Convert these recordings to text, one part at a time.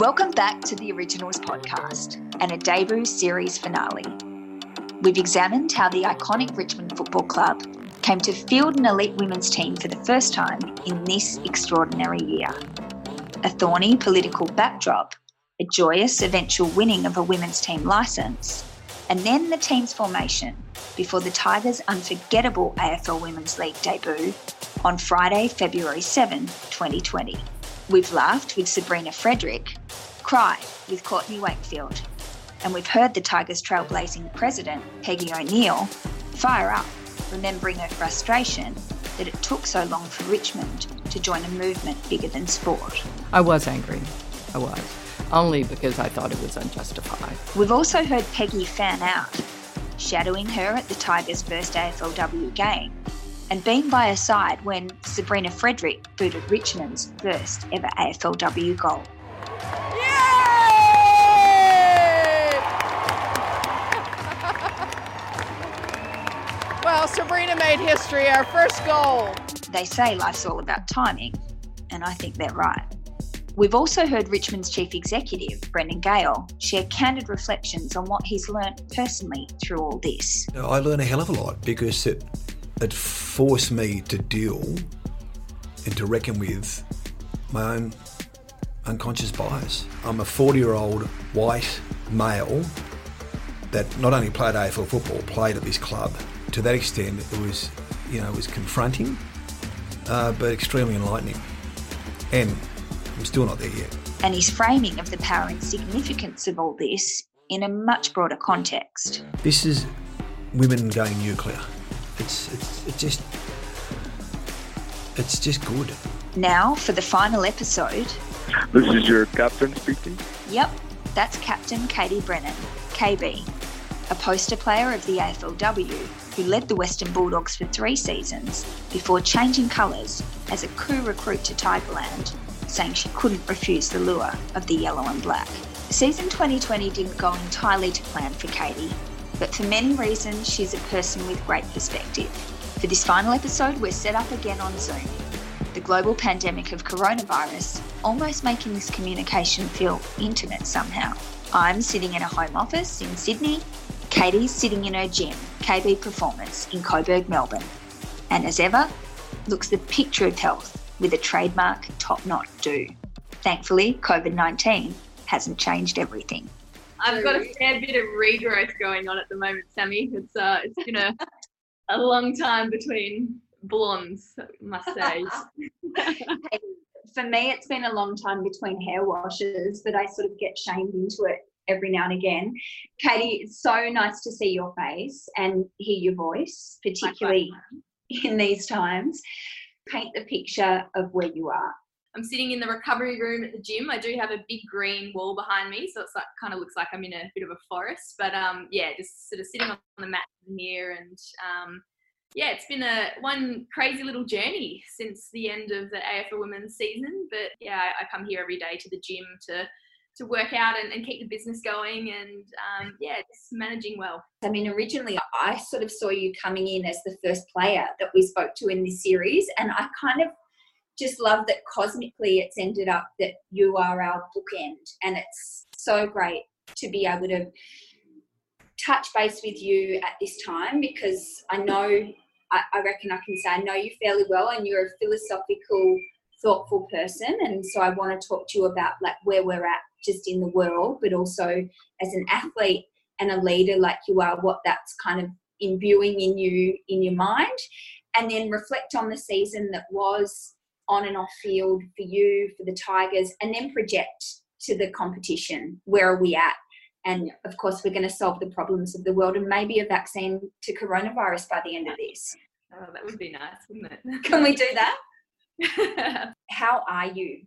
Welcome back to The Originals podcast and a debut series finale. We've examined how the iconic Richmond Football Club came to field an elite women's team for the first time in this extraordinary year. A thorny political backdrop, a joyous eventual winning of a women's team licence, and then the team's formation before the Tigers' unforgettable AFL Women's League debut on Friday, February 7, 2020. We've laughed with Sabrina Frederick, cried with Courtney Wakefield, and we've heard the Tigers' trailblazing president, Peggy O'Neill, fire up, remembering her frustration that it took so long for Richmond to join a movement bigger than sport. I was angry. I was. Only because I thought it was unjustified. We've also heard Peggy fan out, shadowing her at the Tigers' first AFLW game, and being by her side when Sabrina Frederick booted Richmond's first ever AFLW goal. Yay! Well, Sabrina made history, our first goal. They say life's all about timing, and I think they're right. We've also heard Richmond's chief executive, Brendan Gale, share candid reflections on what he's learnt personally through all this. I learn a hell of a lot because it forced me to deal and to reckon with my own unconscious bias. I'm a 40-year-old white male that not only played AFL football, played at this club. To that extent, it was confronting, but extremely enlightening. And I'm still not there yet. And his framing of the power and significance of all this in a much broader context. This is women going nuclear. It's just good. Now for the final episode. This is your captain speaking? Yep, that's Captain Katie Brennan, KB, a poster player of the AFLW who led the Western Bulldogs for 3 seasons before changing colours as a coup recruit to Tigerland, saying she couldn't refuse the lure of the yellow and black. Season 2020 didn't go entirely to plan for Katie, but for many reasons, she's a person with great perspective. For this final episode, we're set up again on Zoom. The global pandemic of coronavirus almost making this communication feel intimate somehow. I'm sitting in a home office in Sydney. Katie's sitting in her gym, KB Performance in Coburg, Melbourne. And as ever, looks the picture of health with a trademark top-knot do. Thankfully, COVID-19 hasn't changed everything. I've got a fair bit of regrowth going on at the moment, Sammy. It's been a long time between blondes, I must say. For me, it's been a long time between hair washes, but I sort of get shamed into it every now and again. Katie, it's so nice to see your face and hear your voice, particularly in these times. Paint the picture of where you are. I'm sitting in the recovery room at the gym. I do have a big green wall behind me, so it's like kind of looks like I'm in a bit of a forest. But just sort of sitting on the mat here, and it's been one crazy little journey since the end of the AFL Women's season. But I come here every day to the gym to work out and keep the business going, and just managing well. I mean, originally I sort of saw you coming in as the first player that we spoke to in this series, and I kind of just love that cosmically it's ended up that you are our bookend, and it's so great to be able to touch base with you at this time, because I know, I reckon I can say I know you fairly well, and you're a philosophical, thoughtful person, and so I want to talk to you about like where we're at just in the world, but also as an athlete and a leader like you are, what that's kind of imbuing in you, in your mind, and then reflect on the season that was on and off field for you, for the Tigers, and then project to the competition. Where are we at? And of course, we're going to solve the problems of the world and maybe a vaccine to coronavirus by the end of this. Oh, that would be nice, wouldn't it? Can we do that? How are you?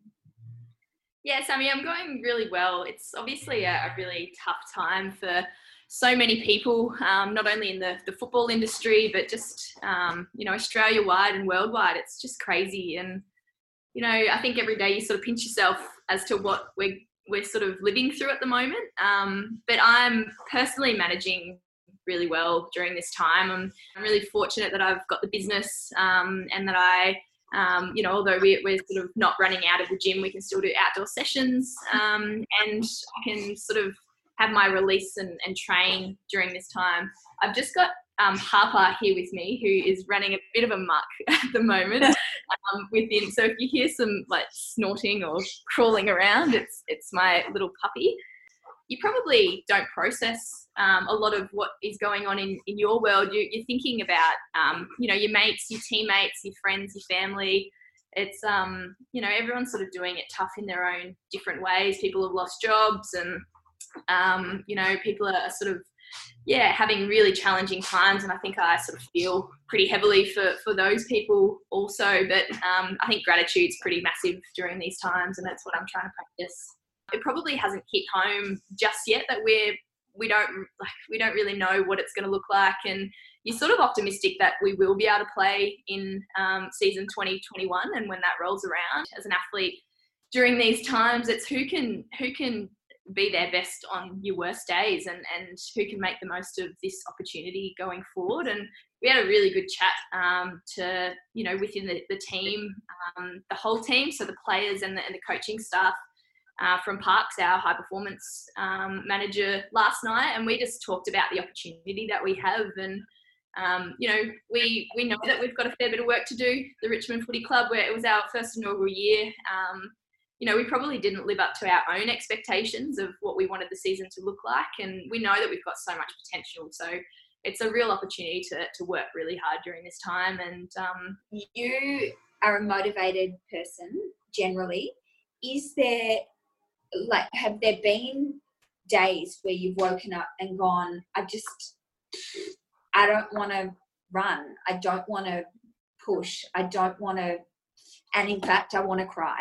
Yes, I mean, I'm going really well. It's obviously a really tough time for so many people, not only in the football industry, but just, Australia-wide and worldwide. It's just crazy. And, I think every day you sort of pinch yourself as to what we're sort of living through at the moment. But I'm personally managing really well during this time. I'm really fortunate that I've got the business and that I You know, although we're sort of not running out of the gym, we can still do outdoor sessions, and I can sort of have my release and train during this time. I've just got Harper here with me, who is running a bit of a muck at the moment. So if you hear some like snorting or crawling around, it's my little puppy. You probably don't process a lot of what is going on in your world. You're thinking about, you know, your mates, your teammates, your friends, your family. It's, you know, everyone's sort of doing it tough in their own different ways. People have lost jobs and, you know, people are sort of, having really challenging times. And I think I sort of feel pretty heavily for those people also. But I think gratitude's pretty massive during these times, and that's what I'm trying to practice. It probably hasn't hit home just yet that we don't really know what it's going to look like, and you're sort of optimistic that we will be able to play in season 2021, and when that rolls around. As an athlete during these times, it's who can be their best on your worst days, and who can make the most of this opportunity going forward. And we had a really good chat to, you know, within the team, the whole team, so the players and the coaching staff. From Parks, our high performance manager, last night, and we just talked about the opportunity that we have. And you know, we know that we've got a fair bit of work to do. The Richmond Footy Club, where it was our first inaugural year, you know, we probably didn't live up to our own expectations of what we wanted the season to look like, and we know that we've got so much potential. So it's a real opportunity to work really hard during this time. And you are a motivated person generally. Is there, like, have there been days where you've woken up and gone, I don't want to run. I don't want to push. I don't want to, and in fact, I want to cry.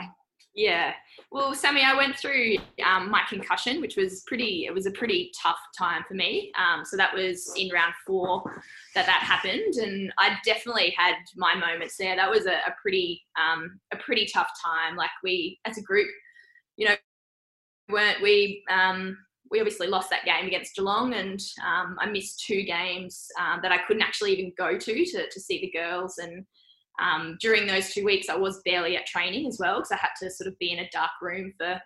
Yeah. Well, Sammy, I went through my concussion, which was a pretty tough time for me. So that was in round 4 that happened. And I definitely had my moments there. That was a pretty tough time. Like, we, as a group, you know, we obviously lost that game against Geelong, and I missed 2 games that I couldn't actually even go to see the girls. And during those 2 weeks, I was barely at training as well, because I had to sort of be in a dark room for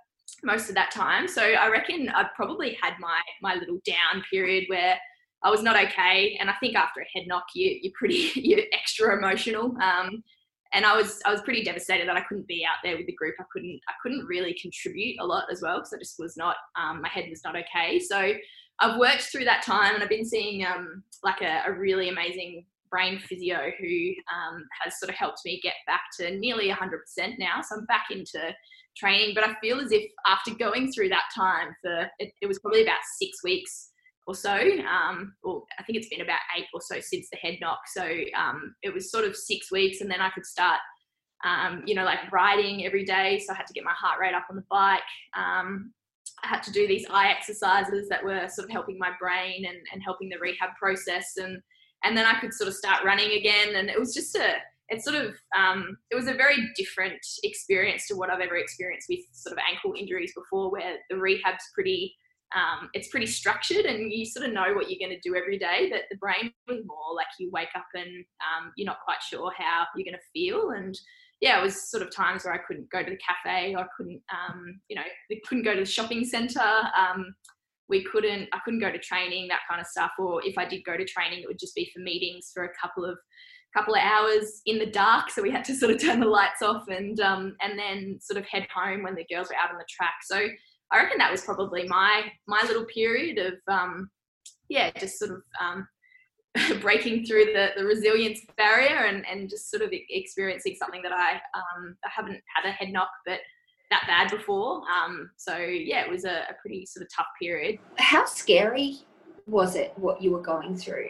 most of that time. So I reckon I probably had my little down period where I was not okay. And I think after a head knock, you're extra emotional. And I was pretty devastated that I couldn't be out there with the group. I couldn't really contribute a lot as well, because I just was not, my head was not okay. So I've worked through that time, and I've been seeing like a really amazing brain physio who has sort of helped me get back to nearly 100% now. So I'm back into training, but I feel as if after going through that time for, it was probably about 6 weeks or so, or I think it's been about 8 or so since the head knock. So it was sort of 6 weeks, and then I could start, you know, like riding every day. So I had to get my heart rate up on the bike. I had to do these eye exercises that were sort of helping my brain and helping the rehab process. And then I could sort of start running again. And it was just it was a very different experience to what I've ever experienced with sort of ankle injuries before, where the rehab's it's pretty structured, and you sort of know what you're going to do every day. But the brain was more like you wake up and you're not quite sure how you're going to feel. And yeah, it was sort of times where I couldn't go to the cafe, or I couldn't, you know, I couldn't go to the shopping centre. I couldn't go to training, that kind of stuff. Or if I did go to training, it would just be for meetings for a couple of hours in the dark. So we had to sort of turn the lights off and then sort of head home when the girls were out on the track. So I reckon that was probably my little period of, just sort of breaking through the resilience barrier and just sort of experiencing something that I haven't had a head knock, but that bad before. It was a pretty sort of tough period. How scary was it, what you were going through?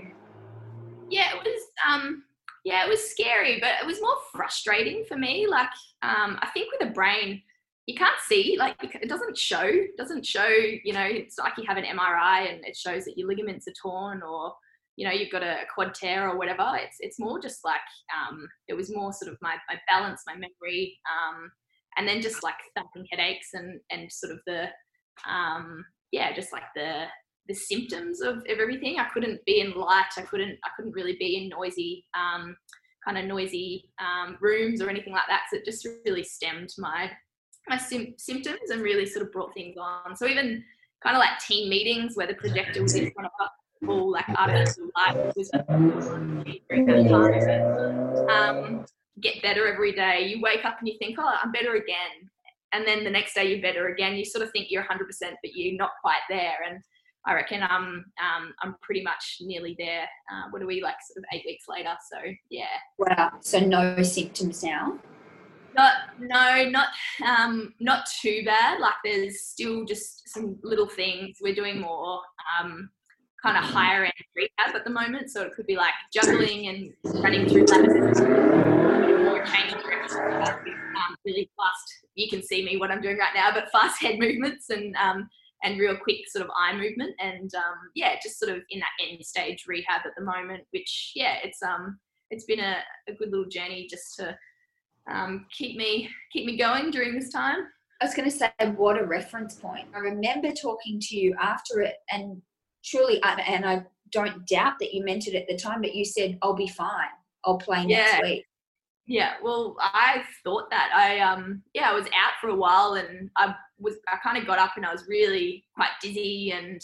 Yeah, it was scary, but it was more frustrating for me. Like, I think with a brain, you can't see, like, it doesn't show, you know, it's like you have an MRI and it shows that your ligaments are torn, or, you know, you've got a quad tear or whatever. It's more just like, it was more sort of my balance, my memory, and then just like thumping headaches and sort of the, just like the symptoms of everything. I couldn't be in light. I couldn't really be in noisy kind of noisy rooms or anything like that. So it just really stemmed my symptoms and really sort of brought things on. So even kind of like team meetings where the projector was in front of us, all like artificial light was get better every day. You wake up and you think, oh, I'm better again. And then the next day you're better again. You sort of think you're 100%, but you're not quite there. And I reckon I'm pretty much nearly there. What are we, like, sort of 8 weeks later? So, yeah. Wow. So no symptoms now? Not too bad. Like, there's still just some little things. We're doing more kind of higher end rehab at the moment, so it could be like juggling and running through laps, more changing reps, really fast. You can see me what I'm doing right now, but fast head movements and real quick sort of eye movement, and just sort of in that end stage rehab at the moment. Which it's been a good little journey just to keep me going during this time. I was going to say, what a reference point. I remember talking to you after it, and truly, and I don't doubt that you meant it at the time, but you said, I'll be fine, I'll play next week. Yeah, well, I thought that. I was out for a while, and I kind of got up and I was really quite dizzy and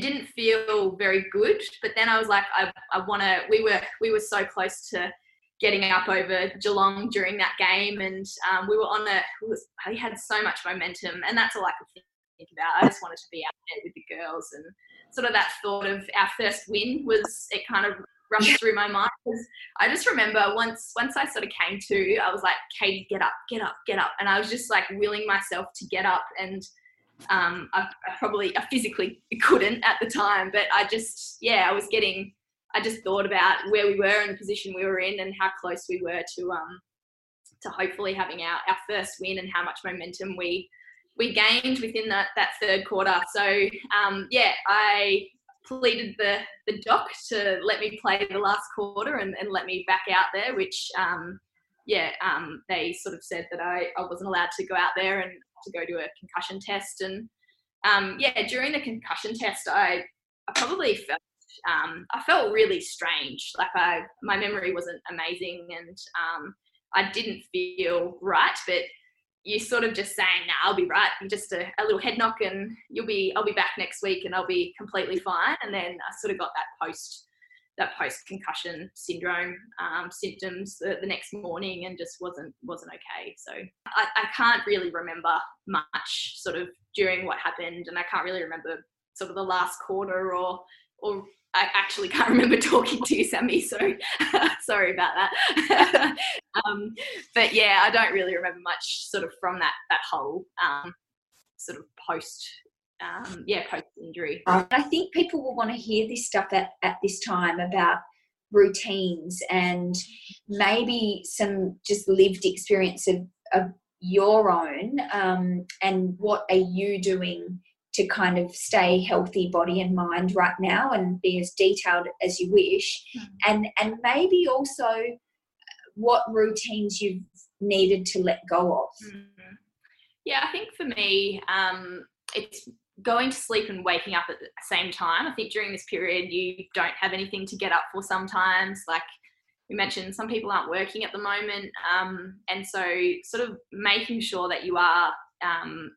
didn't feel very good. But then I was like, we were so close to getting up over Geelong during that game, and we had so much momentum, and that's all I could think about. I just wanted to be out there with the girls, and sort of that thought of our first win it kind of rushed through my mind, because I just remember once I sort of came to, I was like, Katie, get up, and I was just like willing myself to get up, and I physically couldn't at the time, but I just thought about where we were and the position we were in and how close we were to hopefully having our first win, and how much momentum we gained within that third quarter. So, I pleaded the doc to let me play the last quarter and let me back out there, which, they sort of said that I wasn't allowed to go out there and to go to a concussion test. And, during the concussion test, I probably felt really strange. Like my memory wasn't amazing, and I didn't feel right, but you sort of just saying, nah, I'll be right, and just a little head knock, and I'll be back next week and I'll be completely fine. And then I sort of got that post concussion syndrome symptoms the next morning, and just wasn't okay. So I can't really remember much sort of during what happened, and I can't really remember sort of the last quarter or I actually can't remember talking to you, Sammy, so sorry about that. I don't really remember much sort of from that whole sort of post-injury. I think people will want to hear this stuff at this time about routines and maybe some just lived experience of your own, and what are you doing to kind of stay healthy body and mind right now, and be as detailed as you wish, and maybe also what routines you've needed to let go of. Mm-hmm. Yeah, I think for me, it's going to sleep and waking up at the same time. I think during this period you don't have anything to get up for sometimes. Like you mentioned, some people aren't working at the moment, and so sort of making sure that you are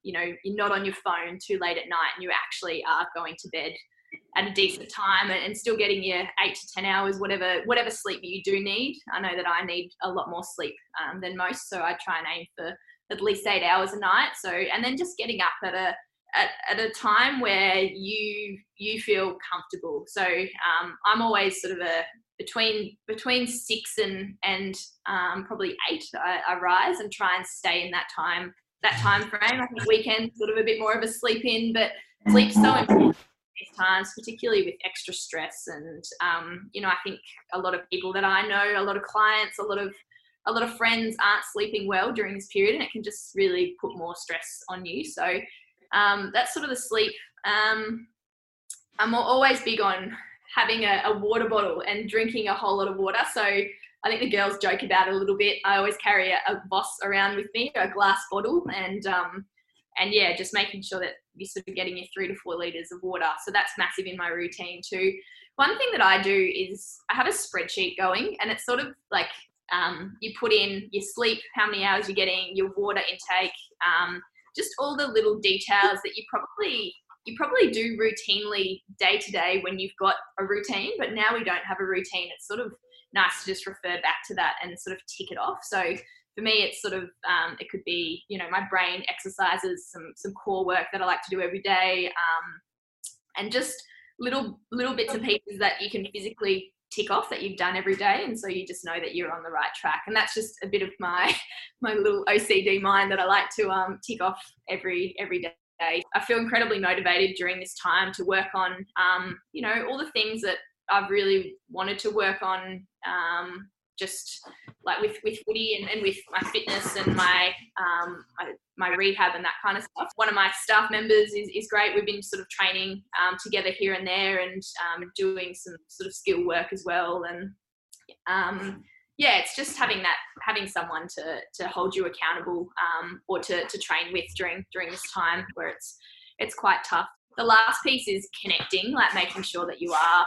you're not on your phone too late at night, and you actually are going to bed at a decent time and still getting your 8 to 10 hours, whatever sleep you do need. I know that I need a lot more sleep than most, so I try and aim for at least 8 hours a night. So, and then just getting up at a time where you feel comfortable. So I'm always sort of a between 6 and probably 8. I rise and try and stay in that time frame. I think weekends sort of a bit more of a sleep in, but sleep's so important these times, particularly with extra stress. And I think a lot of people that I know, a lot of clients, a lot of friends aren't sleeping well during this period, and it can just really put more stress on you. So that's sort of the sleep. I'm always big on having a water bottle and drinking a whole lot of water. So I think the girls joke about it a little bit. I always carry a VOSS around with me, a glass bottle, and just making sure that you're sort of getting your 3 to 4 litres of water. So that's massive in my routine too. One thing that I do is I have a spreadsheet going, and it's sort of like you put in your sleep, how many hours you're getting, your water intake, just all the little details that you probably do routinely day to day when you've got a routine, but now we don't have a routine. It's sort of nice to just refer back to that and sort of tick it off. So for me, it's sort of, it could be, you know, my brain exercises, some core work that I like to do every day, and just little bits and pieces that you can physically tick off that you've done every day, and so you just know that you're on the right track. And that's just a bit of my little OCD mind that I like to tick off every day. I feel incredibly motivated during this time to work on, you know, all the things that I've really wanted to work on, just like with footy and with my fitness and my rehab and that kind of stuff. One of my staff members is great. We've been sort of training together here and there, and doing some sort of skill work as well. And yeah, it's just having someone to hold you accountable, or to train with during this time where it's quite tough. The last piece is connecting, like making sure that you are.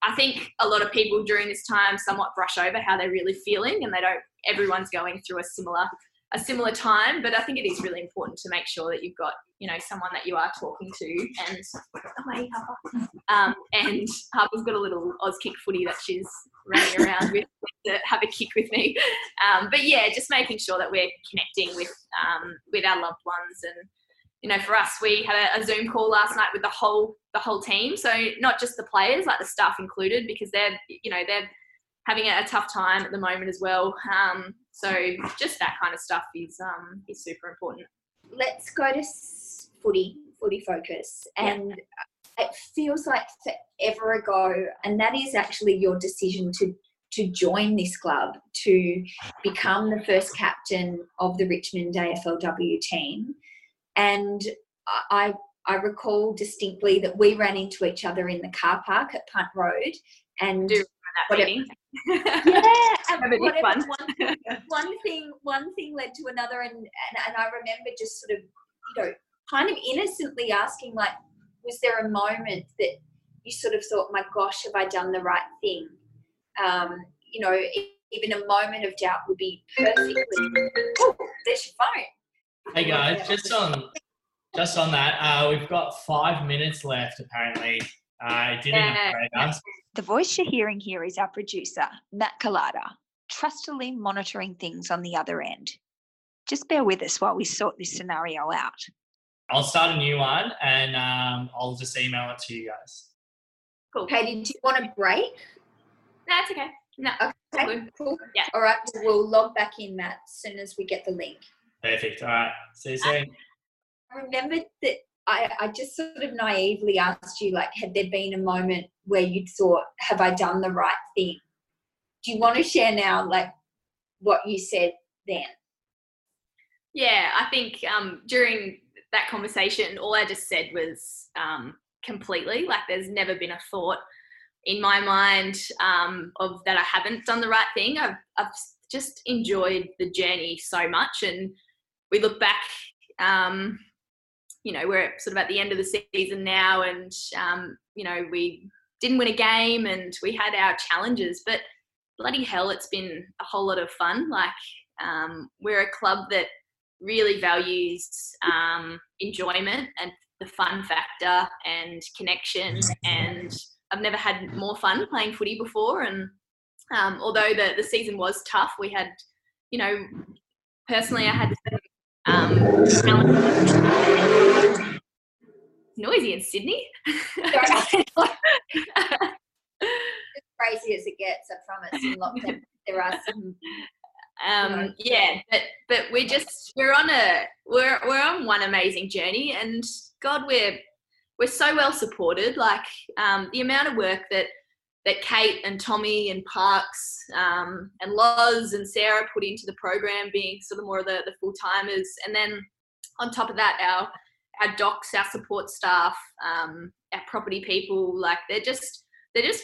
I think a lot of people during this time somewhat brush over how they're really feeling, and everyone's going through a similar time, but I think it is really important to make sure that you've got, you know, someone that you are talking to. And away, Harper. And Harper's got a little Oz kick footy that she's running around with to have a kick with me. But yeah, just making sure that we're connecting with our loved ones. And you know, for us, we had a Zoom call last night with the whole team. So not just the players, like the staff included, because they're having a tough time at the moment as well. So just that kind of stuff is super important. Let's go to footy focus. And yeah. It feels like forever ago, and that is actually your decision to join this club, to become the first captain of the Richmond AFLW team. And I recall distinctly that we ran into each other in the car park at Punt Road. And one thing led to another, and I remember just sort of, you know, kind of innocently asking, like, was there a moment that you sort of thought, my gosh, have I done the right thing? You know, even a moment of doubt would be perfectly. Oh, there's your phone. Hey guys, just on that, we've got 5 minutes left apparently. It didn't upgrade us. The voice you're hearing here is our producer, Matt Collada, trustily monitoring things on the other end. Just bear with us while we sort this scenario out. I'll start a new one, and I'll just email it to you guys. Cool. Katie, do you want a break? No, it's okay. No. Okay, cool. Yeah. All right, we'll log back in, Matt, as soon as we get the link. Perfect. All right. See you soon. I remembered that I just sort of naively asked you, like, had there been a moment where you'd thought, have I done the right thing? Do you want to share now, like, what you said then? Yeah, I think during that conversation, all I just said was completely. Like, there's never been a thought in my mind of that I haven't done the right thing. I've just enjoyed the journey so much, and we look back, you know, we're sort of at the end of the season now, and you know, we didn't win a game and we had our challenges, but bloody hell, it's been a whole lot of fun. Like, we're a club that really values enjoyment and the fun factor and connection, and I've never had more fun playing footy before. And although the season was tough, we had, you know, personally I had challenges. Noisy in Sydney. Crazy as it gets, I promise. In lockdown, there are some. Yeah, but we're on one amazing journey, and God, we're so well supported. Like, the amount of work that Kate and Tommy and Parks and Loz and Sarah put into the program, being sort of more of the full-timers. And then on top of that, our docs, our support staff, our property people, like they're just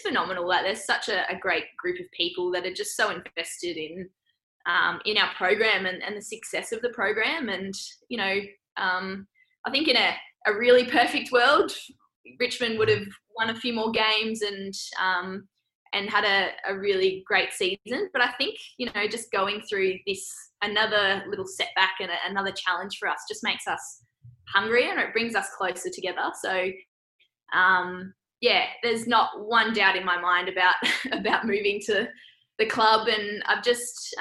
phenomenal. Like, there's such a great group of people that are just so invested in our program and the success of the program. And, you know, I think in a really perfect world, Richmond would have won a few more games and had a really great season. But I think, you know, just going through this, another little setback and another challenge for us just makes us hungrier and it brings us closer together. So, yeah, there's not one doubt in my mind about moving to the club. And I've just,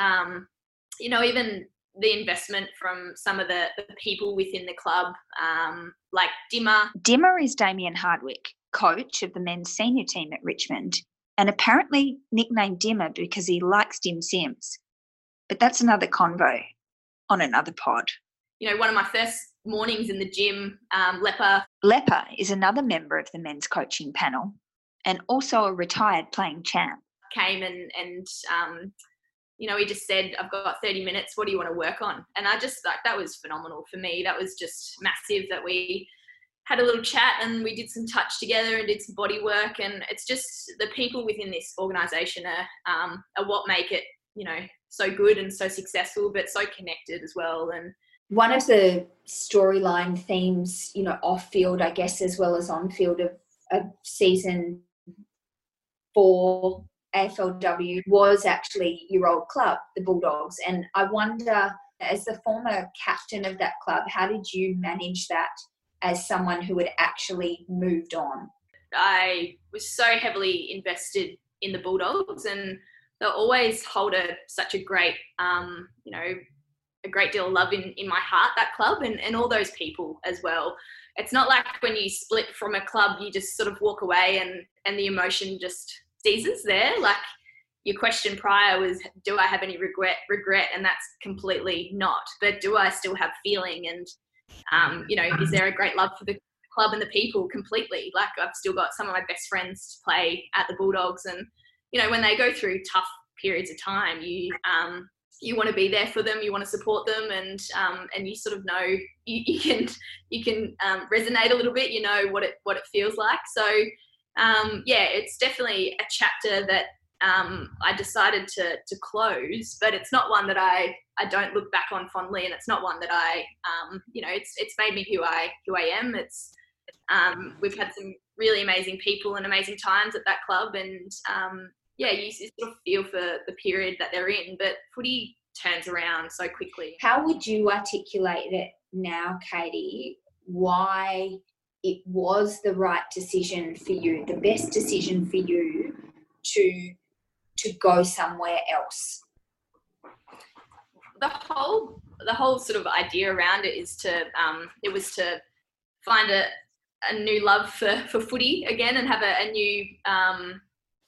you know, even the investment from some of the people within the club, like Dimmer. Dimmer is Damien Hardwick, coach of the men's senior team at Richmond, and apparently nicknamed Dimmer because he likes Dim Sims. But that's another convo on another pod. You know, one of my first mornings in the gym, Lepper. Lepper is another member of the men's coaching panel and also a retired playing champ. Came and you know, he just said, I've got 30 minutes, what do you want to work on? And I just, like, that was phenomenal for me. That was just massive that we had a little chat and we did some touch together and did some body work. And it's just the people within this organisation are what make it, you know, so good and so successful, but so connected as well. And one of the storyline themes, you know, off field, I guess, as well as on field of season 4 AFLW was actually your old club, the Bulldogs. And I wonder, as the former captain of that club, how did you manage that as someone who had actually moved on? I was so heavily invested in the Bulldogs, and they'll always hold such a great, you know, a great deal of love in my heart, that club, and all those people as well. It's not like when you split from a club, you just sort of walk away and the emotion just ceases there. Like, your question prior was, do I have any regret? And that's completely not. But do I still have feeling? And, you know, is there a great love for the club and the people? Completely. Like, I've still got some of my best friends to play at the Bulldogs. And, you know, when they go through tough periods of time, you want to be there for them, you want to support them, and you sort of know you can resonate a little bit. You know what it feels like. So yeah, it's definitely a chapter that I decided to close, but it's not one that I don't look back on fondly, and it's not one that I you know, it's made me who I am. It's we've had some really amazing people and amazing times at that club, and yeah, you sort of feel for the period that they're in, but footy turns around so quickly. How would you articulate it now, Katie, why it was the right decision for you, the best decision for you to go somewhere else? The whole sort of idea around it is to it was to find a new love for footy again, and have a new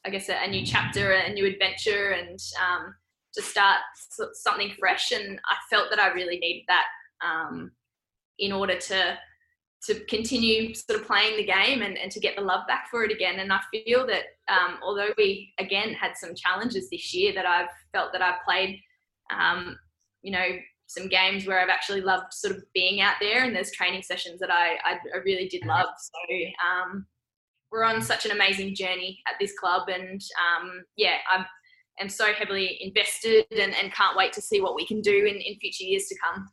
I guess a new chapter, a new adventure, and to start something fresh. And I felt that I really needed that in order to continue sort of playing the game and to get the love back for it again. And I feel that although we, again, had some challenges this year, that I've felt that I've played, you know, some games where I've actually loved sort of being out there, and there's training sessions that I really did love. So, we're on such an amazing journey at this club, and yeah, I am so heavily invested and can't wait to see what we can do in future years to come.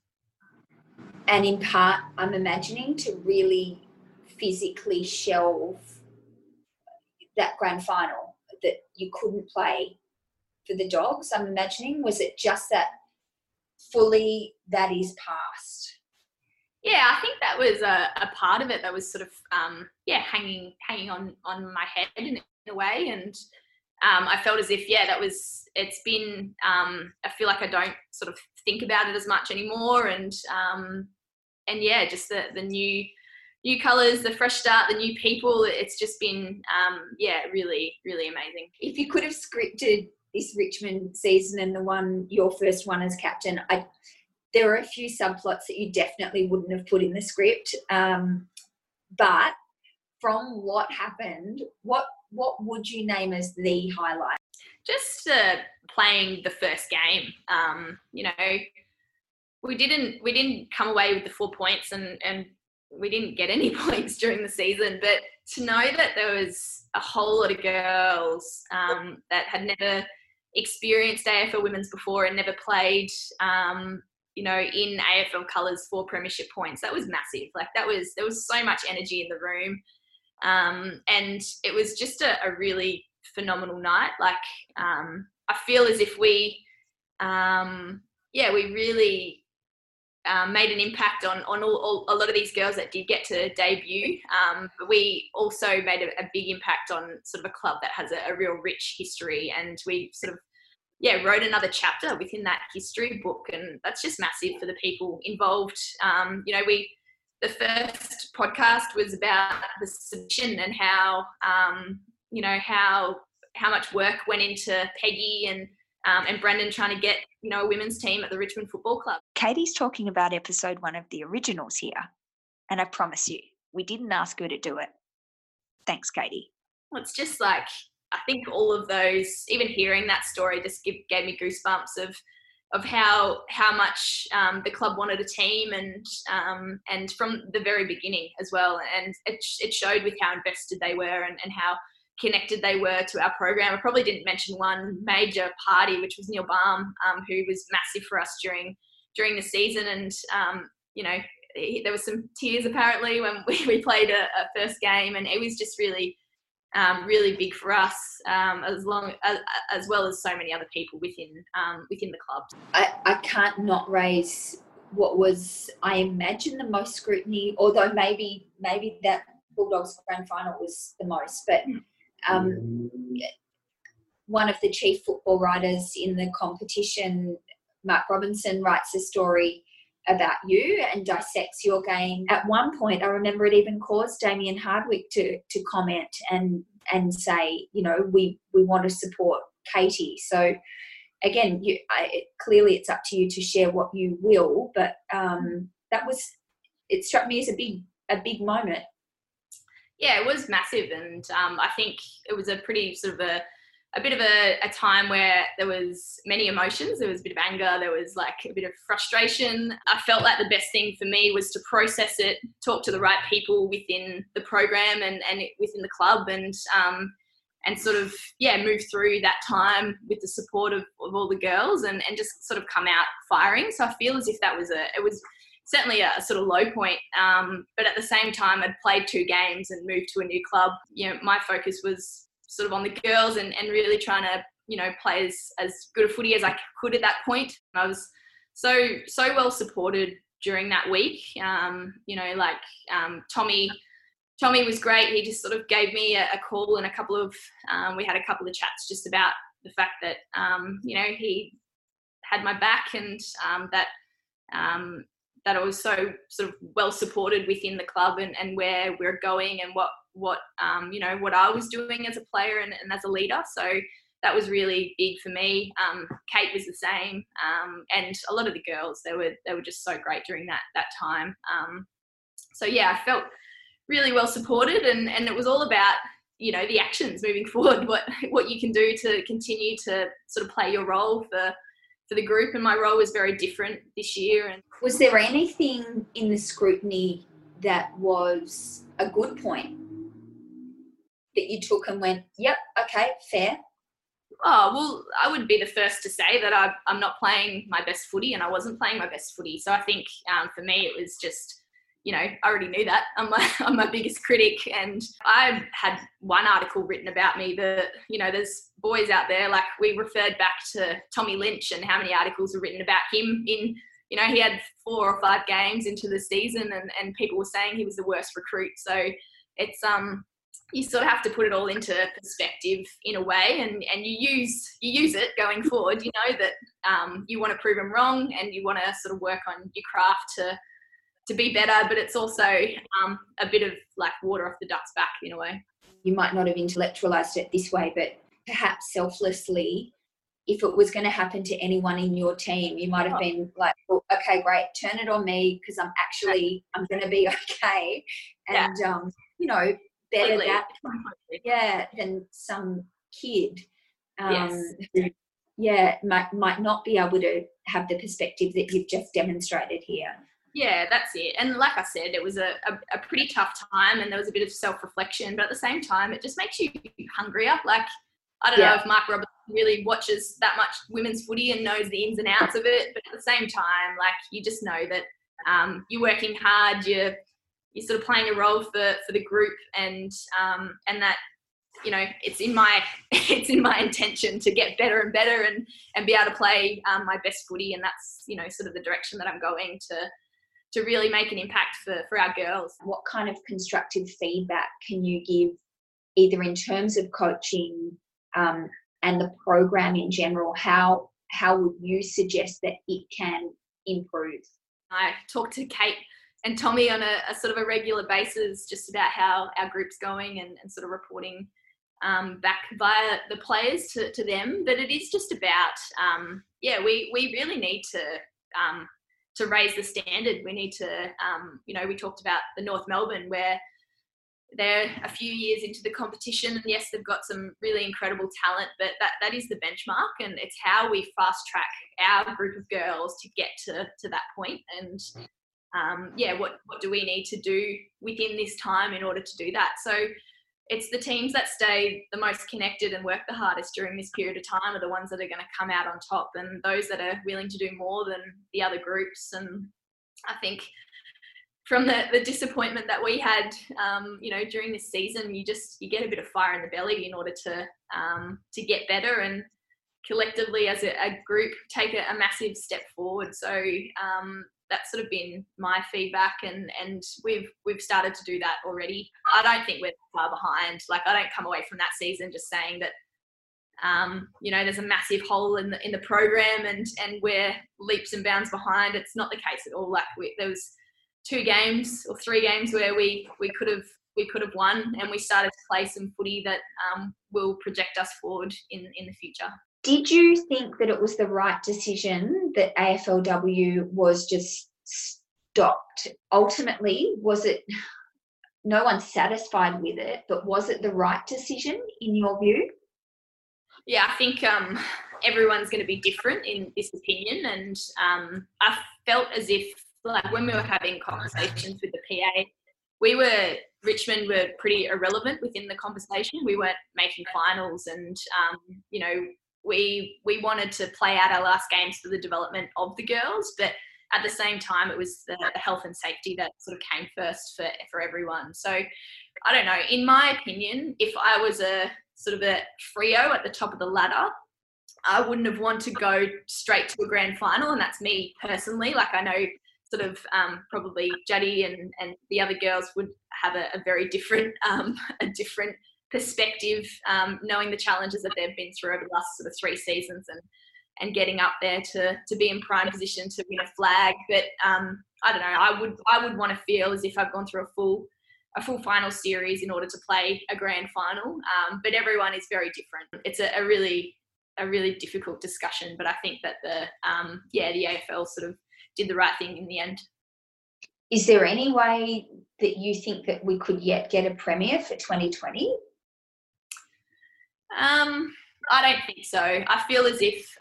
And in part, I'm imagining to really physically shelve that grand final that you couldn't play for the Dogs. I'm imagining, was it just that fully that is past? Yeah, I think that was a part of it that was sort of, yeah, hanging on my head in a way. And I felt as if, yeah, that was, it's been, I feel like I don't sort of think about it as much anymore. And yeah, just the new colours, the fresh start, the new people, it's just been, yeah, really, really amazing. If you could have scripted this Richmond season and the one, your first one as captain, there are a few subplots that you definitely wouldn't have put in the script. But from what happened, what would you name as the highlight? Just playing the first game. You know, we didn't come away with the 4 points, and we didn't get any points during the season. But to know that there was a whole lot of girls that had never experienced AFL Women's before and never played you know, in AFL colours for premiership points. That was massive. Like, there was so much energy in the room. And it was just a really phenomenal night. Like, I feel as if we really made an impact on all a lot of these girls that did get to debut. But we also made a big impact on sort of a club that has a real rich history, and we sort of wrote another chapter within that history book, and that's just massive for the people involved. The first podcast was about the submission and how much work went into Peggy and Brendan trying to get, a women's team at the Richmond Football Club. Katie's talking about episode 1 of The Originals here, and I promise you, we didn't ask her to do it. Thanks, Katie. Well, it's just like, I think all of those, even hearing that story, just gave me goosebumps of how much the club wanted a team, and from the very beginning as well. And it showed with how invested they were and how connected they were to our program. I probably didn't mention one major party, which was Neil Balm, who was massive for us during the season. And, there were some tears apparently when we played a first game, and it was just really, really big for us, as well as so many other people within the club. I can't not raise what was, I imagine, the most scrutiny, although maybe that Bulldogs grand final was the most, but one of the chief football writers in the competition, Mark Robinson, writes a story about you and dissects your game. At one point, I remember it even caused Damien Hardwick to comment and say, we want to support Katie. So again, clearly it's up to you to share what you will, but it struck me as a big moment. Yeah, it was massive, and I think it was a pretty sort of a bit of a time where there was many emotions. There was a bit of anger. There was like a bit of frustration. I felt like the best thing for me was to process it, talk to the right people within the program and within the club, and sort of, move through that time with the support of all the girls and just sort of come out firing. So I feel as if that was certainly a sort of low point, but at the same time, I'd played 2 games and moved to a new club. My focus was sort of on the girls and really trying to, play as good a footy as I could at that point. I was so well supported during that week. Tommy was great. He just sort of gave me a call, and we had a couple of chats just about the fact that, he had my back, and that I was so sort of well supported within the club and where we're going and what I was doing as a player and as a leader. So that was really big for me. Kate was the same, and a lot of the girls, they were just so great during that time. I felt really well supported, and it was all about, the actions moving forward, what you can do to continue to sort of play your role for the group, and my role was very different this year. And was there anything in the scrutiny that was a good point that you took and went, yep, okay, fair? Oh, well, I would be the first to say that I'm not playing my best footy, and I wasn't playing my best footy. So I think for me it was just, I already knew that. I'm my biggest critic, and I had one article written about me that, there's boys out there, like we referred back to Tommy Lynch and how many articles were written about him in, he had 4 or 5 games into the season, and people were saying he was the worst recruit. So it's, you sort of have to put it all into perspective in a way, and you use it going forward, that you want to prove them wrong, and you want to sort of work on your craft to be better, but it's also a bit of like water off the duck's back in a way. You might not have intellectualised it this way, but perhaps selflessly, if it was going to happen to anyone in your team, you might have been like, well, okay, great, turn it on me, because I'm going to be okay. And, better completely. That than some kid who might not be able to have the perspective that you've just demonstrated here. Yeah, that's it. And like I said, it was a pretty tough time, and there was a bit of self-reflection, but at the same time, it just makes you hungrier. Like, I don't know if Mark Robertson really watches that much women's footy and knows the ins and outs of it, but at the same time, like, you just know that you're working hard, you're you're sort of playing a role for the group, and that, you know, it's in my intention to get better and better and be able to play my best footy, and that's, you know, sort of the direction that I'm going to really make an impact for our girls. What kind of constructive feedback can you give, either in terms of coaching and the program in general? How would you suggest that it can improve? I talk to Kate and Tommy on a sort of a regular basis just about how our group's going and sort of reporting back via the players to them. But it is just about, we really need to raise the standard. We need to, we talked about the North Melbourne where they're a few years into the competition, and yes, they've got some really incredible talent, but that is the benchmark, and it's how we fast track our group of girls to get to that point. And what do we need to do within this time in order to do that? So it's the teams that stay the most connected and work the hardest during this period of time are the ones that are going to come out on top, and those that are willing to do more than the other groups. And I think from the disappointment that we had, during this season, you get a bit of fire in the belly in order to get better and collectively as a group take a massive step forward. So that's sort of been my feedback, and we've started to do that already. I don't think we're far behind. Like, I don't come away from that season just saying that, there's a massive hole in the program and we're leaps and bounds behind. It's not the case at all. Like, there was 2 games or 3 games where we could have won, and we started to play some footy that will project us forward in the future. Did you think that it was the right decision that AFLW was just stopped? Ultimately, was it? No one's satisfied with it, but was it the right decision in your view? Yeah, I think everyone's going to be different in this opinion, and I felt as if, like, when we were having conversations with the PA, Richmond were pretty irrelevant within the conversation. We weren't making finals, and we wanted to play out our last games for the development of the girls, but at the same time it was the health and safety that sort of came first for everyone. So I don't know, in my opinion, if I was a sort of a trio at the top of the ladder, I wouldn't have wanted to go straight to a grand final, and that's me personally. Like, I know sort of probably Juddy and the other girls would have a very different a different perspective, knowing the challenges that they've been through over the last sort of 3 seasons and getting up there to be in prime position to win a flag. But I don't know, I would want to feel as if I've gone through a full final series in order to play a grand final. But everyone is very different. It's a really difficult discussion, but I think that the AFL sort of did the right thing in the end. Is there any way that you think that we could yet get a premiere for 2020? I don't think so. I feel as if,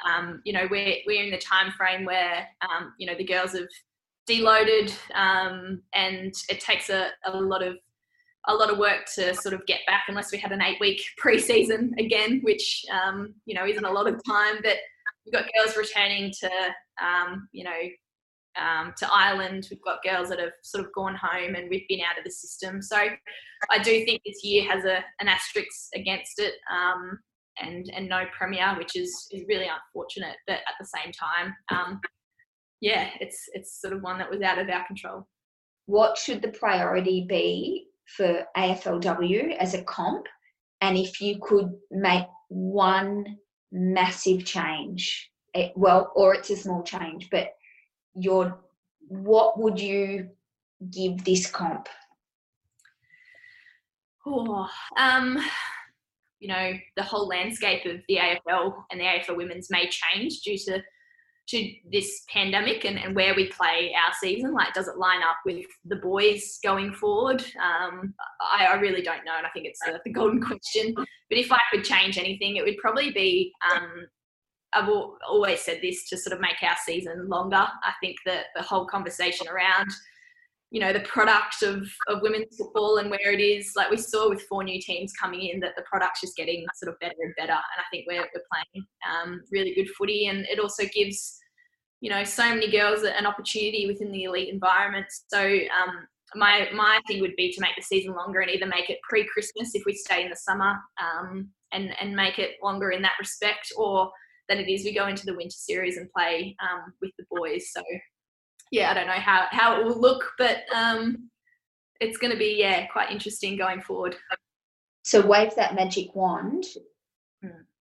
we're in the time frame where, the girls have deloaded, and it takes a lot of work to sort of get back, unless we had an 8-week pre-season again, which, isn't a lot of time. But we've got girls returning to Ireland. We've got girls that have sort of gone home, and we've been out of the system. So I do think this year has an asterisk against it, and no premiere, which is really unfortunate. But at the same time, it's sort of one that was out of our control. What should the priority be for AFLW as a comp? And if you could make one massive change, or it's a small change, but what would you give this comp? The whole landscape of the AFL and the AFL Women's may change due to this pandemic and where we play our season. Like, does it line up with the boys going forward? I really don't know, and I think it's the golden question. But if I could change anything, it would probably be I've always said this, to sort of make our season longer. I think that the whole conversation around, the product of women's football and where it is, like we saw with 4 new teams coming in, that the product's just getting sort of better and better. And I think we're playing really good footy, and it also gives, so many girls an opportunity within the elite environment. So my thing would be to make the season longer and either make it pre-Christmas if we stay in the summer, and make it longer in that respect, or than it is we go into the winter series and play with the boys. So yeah, I don't know how it will look, but it's going to be quite interesting going forward. So wave that magic wand.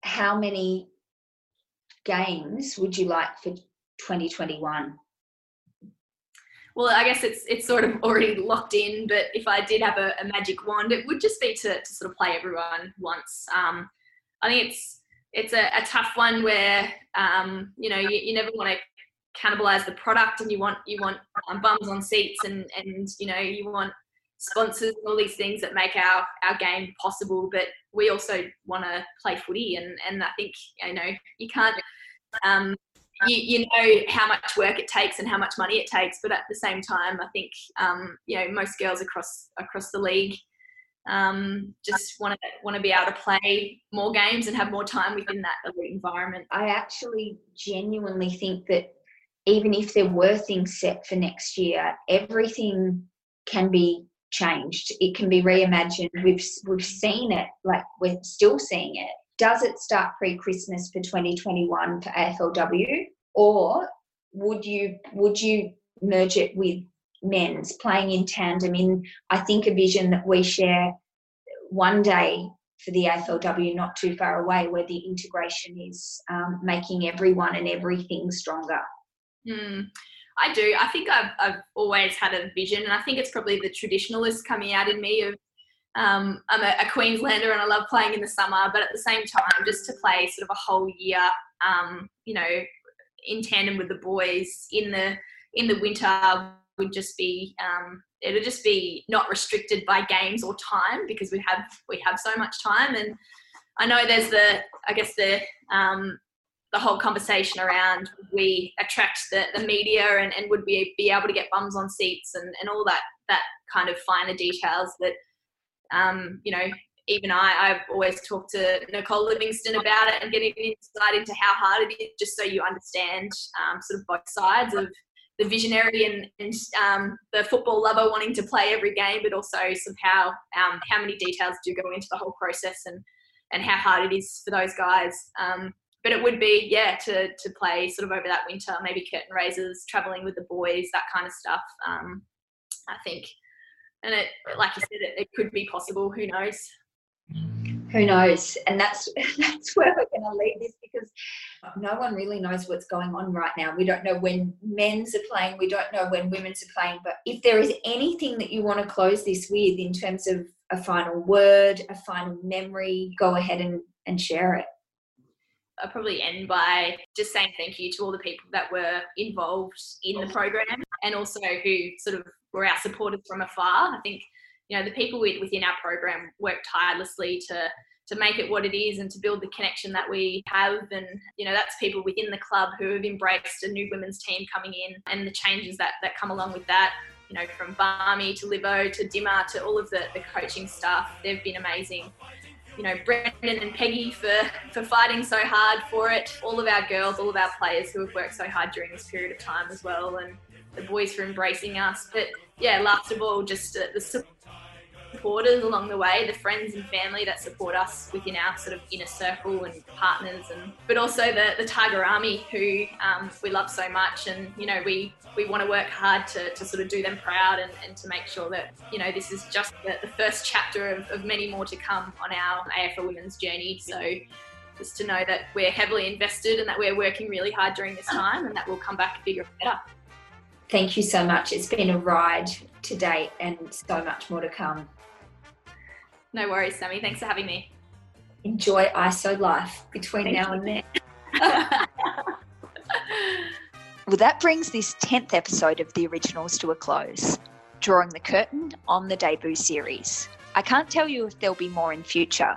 How many games would you like for 2021? Well, I guess it's sort of already locked in, but if I did have a magic wand, it would just be to sort of play everyone once. I think it's a tough one where, you never want to cannibalise the product, and you want bums on seats and you want sponsors and all these things that make our game possible, but we also want to play footy, and I think, you can't... You know how much work it takes and how much money it takes, but at the same time, I think most girls across the league just want to be able to play more games and have more time within that elite environment. I actually genuinely think that even if there were things set for next year, everything can be changed. It can be reimagined. We've seen it, like we're still seeing it. Does it start pre-Christmas for 2021 for AFLW, or would you merge it with men's, playing in tandem in, I think, a vision that we share one day for the AFLW not too far away, where the integration is making everyone and everything stronger? I do. I think I've always had a vision, and I think it's probably the traditionalist coming out in me of, I'm a Queenslander and I love playing in the summer, but at the same time, just to play sort of a whole year, in tandem with the boys in the winter would just be, it'll just be not restricted by games or time, because we have so much time. And I know there's the whole conversation around, we attract the media and would we be able to get bums on seats and all that kind of finer details that, even I've always talked to Nicole Livingston about it and getting insight into how hard it is, just so you understand sort of both sides of the visionary and the football lover wanting to play every game, but also somehow how many details do go into the whole process and how hard it is for those guys. But it would be, to play sort of over that winter, maybe curtain raisers, travelling with the boys, that kind of stuff, I think. And it, like you said, it could be possible. Who knows? Who knows? And that's where we're going to leave this, because no one really knows what's going on right now. We don't know when men's are playing. We don't know when women's are playing. But if there is anything that you want to close this with in terms of a final word, a final memory, go ahead and share it. I'll probably end by just saying thank you to all the people that were involved in the program, and also who sort of were our supporters from afar. I think, the people within our program worked tirelessly to make it what it is and to build the connection that we have. And, that's people within the club who have embraced a new women's team coming in and the changes that come along with that, from Barmy to Livo to Dimmer to all of the coaching staff. They've been amazing. Brendan and Peggy for fighting so hard for it. All of our girls, all of our players who have worked so hard during this period of time as well, and the boys for embracing us. But last of all, just the supporters along the way, the friends and family that support us within our sort of inner circle and partners, but also the Tiger Army who we love so much, and we want to work hard to sort of do them proud and to make sure that this is just the first chapter of many more to come on our AFL Women's journey. So just to know that we're heavily invested and that we're working really hard during this time, and that we'll come back bigger and better. Thank you so much. It's been a ride to date and so much more to come. No worries, Sammy. Thanks for having me. Enjoy ISO life between now and then. Well, that brings this 10th episode of The Originals to a close, drawing the curtain on the debut series. I can't tell you if there'll be more in future.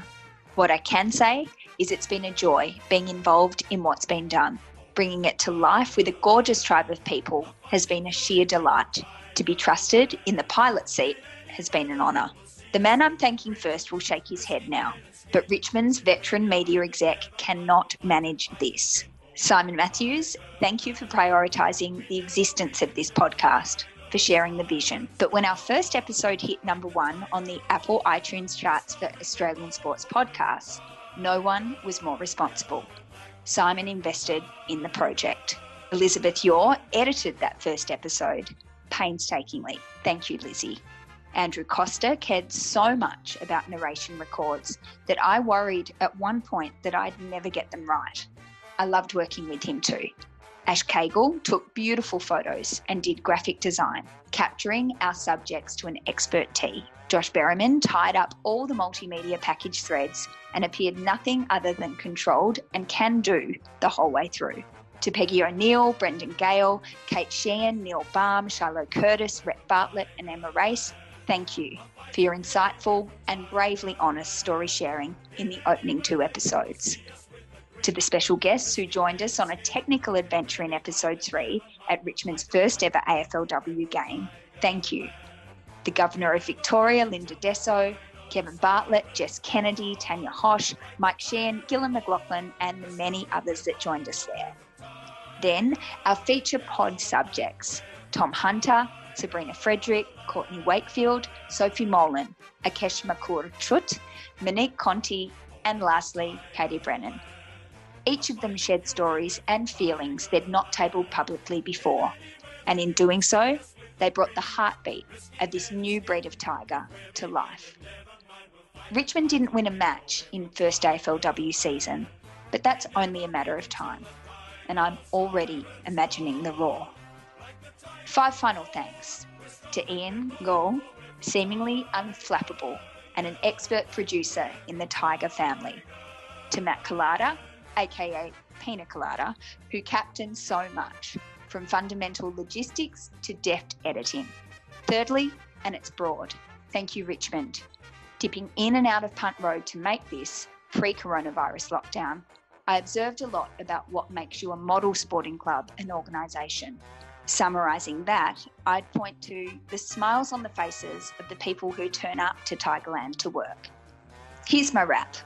What I can say is it's been a joy being involved in what's been done. Bringing it to life with a gorgeous tribe of people has been a sheer delight. To be trusted in the pilot seat has been an honour. The man I'm thanking first will shake his head now, but Richmond's veteran media exec cannot manage this. Simon Matthews, thank you for prioritising the existence of this podcast for sharing the vision. But when our first episode hit number one on the Apple iTunes charts for Australian sports podcasts, no one was more responsible. Simon invested in the project. Elizabeth Yore edited that first episode painstakingly. Thank you, Lizzie. Andrew Costa cared so much about narration records that I worried at one point that I'd never get them right. I loved working with him too. Ash Cagle took beautiful photos and did graphic design, capturing our subjects to an expert tee. Josh Berriman tied up all the multimedia package threads and appeared nothing other than controlled and can-do the whole way through. To Peggy O'Neill, Brendan Gale, Kate Sheehan, Neil Balm, Shiloh Curtis, Rhett Bartlett and Emma Race, thank you for your insightful and bravely honest story sharing in the opening two episodes. To the special guests who joined us on a technical adventure in episode 3 at Richmond's first ever AFLW game, thank you. The Governor of Victoria, Linda Dessau, Kevin Bartlett, Jess Kennedy, Tanya Hosh, Mike Sheehan, Gillan McLaughlin and the many others that joined us there. Then our feature pod subjects, Tom Hunter, Sabrina Frederick, Courtney Wakefield, Sophie Molan, Akesh Makur-Chut, Monique Conti, and lastly, Katie Brennan. Each of them shared stories and feelings they'd not tabled publicly before, and in doing so, they brought the heartbeat of this new breed of tiger to life. Richmond didn't win a match in first AFLW season, but that's only a matter of time, and I'm already imagining the roar. 5 final thanks to Ian Gall, seemingly unflappable and an expert producer in the Tiger family. To Matt Collada, aka Pina Colada, who captained so much, from fundamental logistics to deft editing. Thirdly, and it's broad, thank you Richmond. Dipping in and out of Punt Road to make this pre-coronavirus lockdown, I observed a lot about what makes you a model sporting club and organisation. Summarising that, I'd point to the smiles on the faces of the people who turn up to Tigerland to work. Here's my wrap.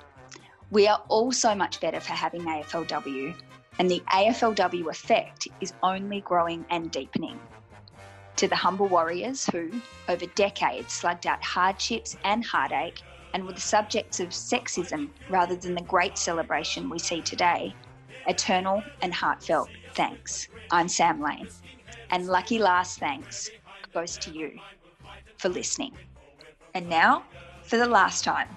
We are all so much better for having AFLW, and the AFLW effect is only growing and deepening. To the humble warriors who, over decades, slugged out hardships and heartache and were the subjects of sexism rather than the great celebration we see today, eternal and heartfelt thanks. I'm Sam Lane. And lucky last thanks goes to you for listening. And now, for the last time,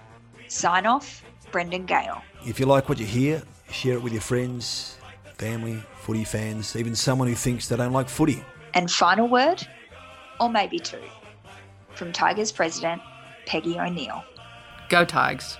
sign off, Brendan Gale. If you like what you hear, share it with your friends, family, footy fans, even someone who thinks they don't like footy. And final word, or maybe two, from Tigers president, Peggy O'Neill. Go Tigers.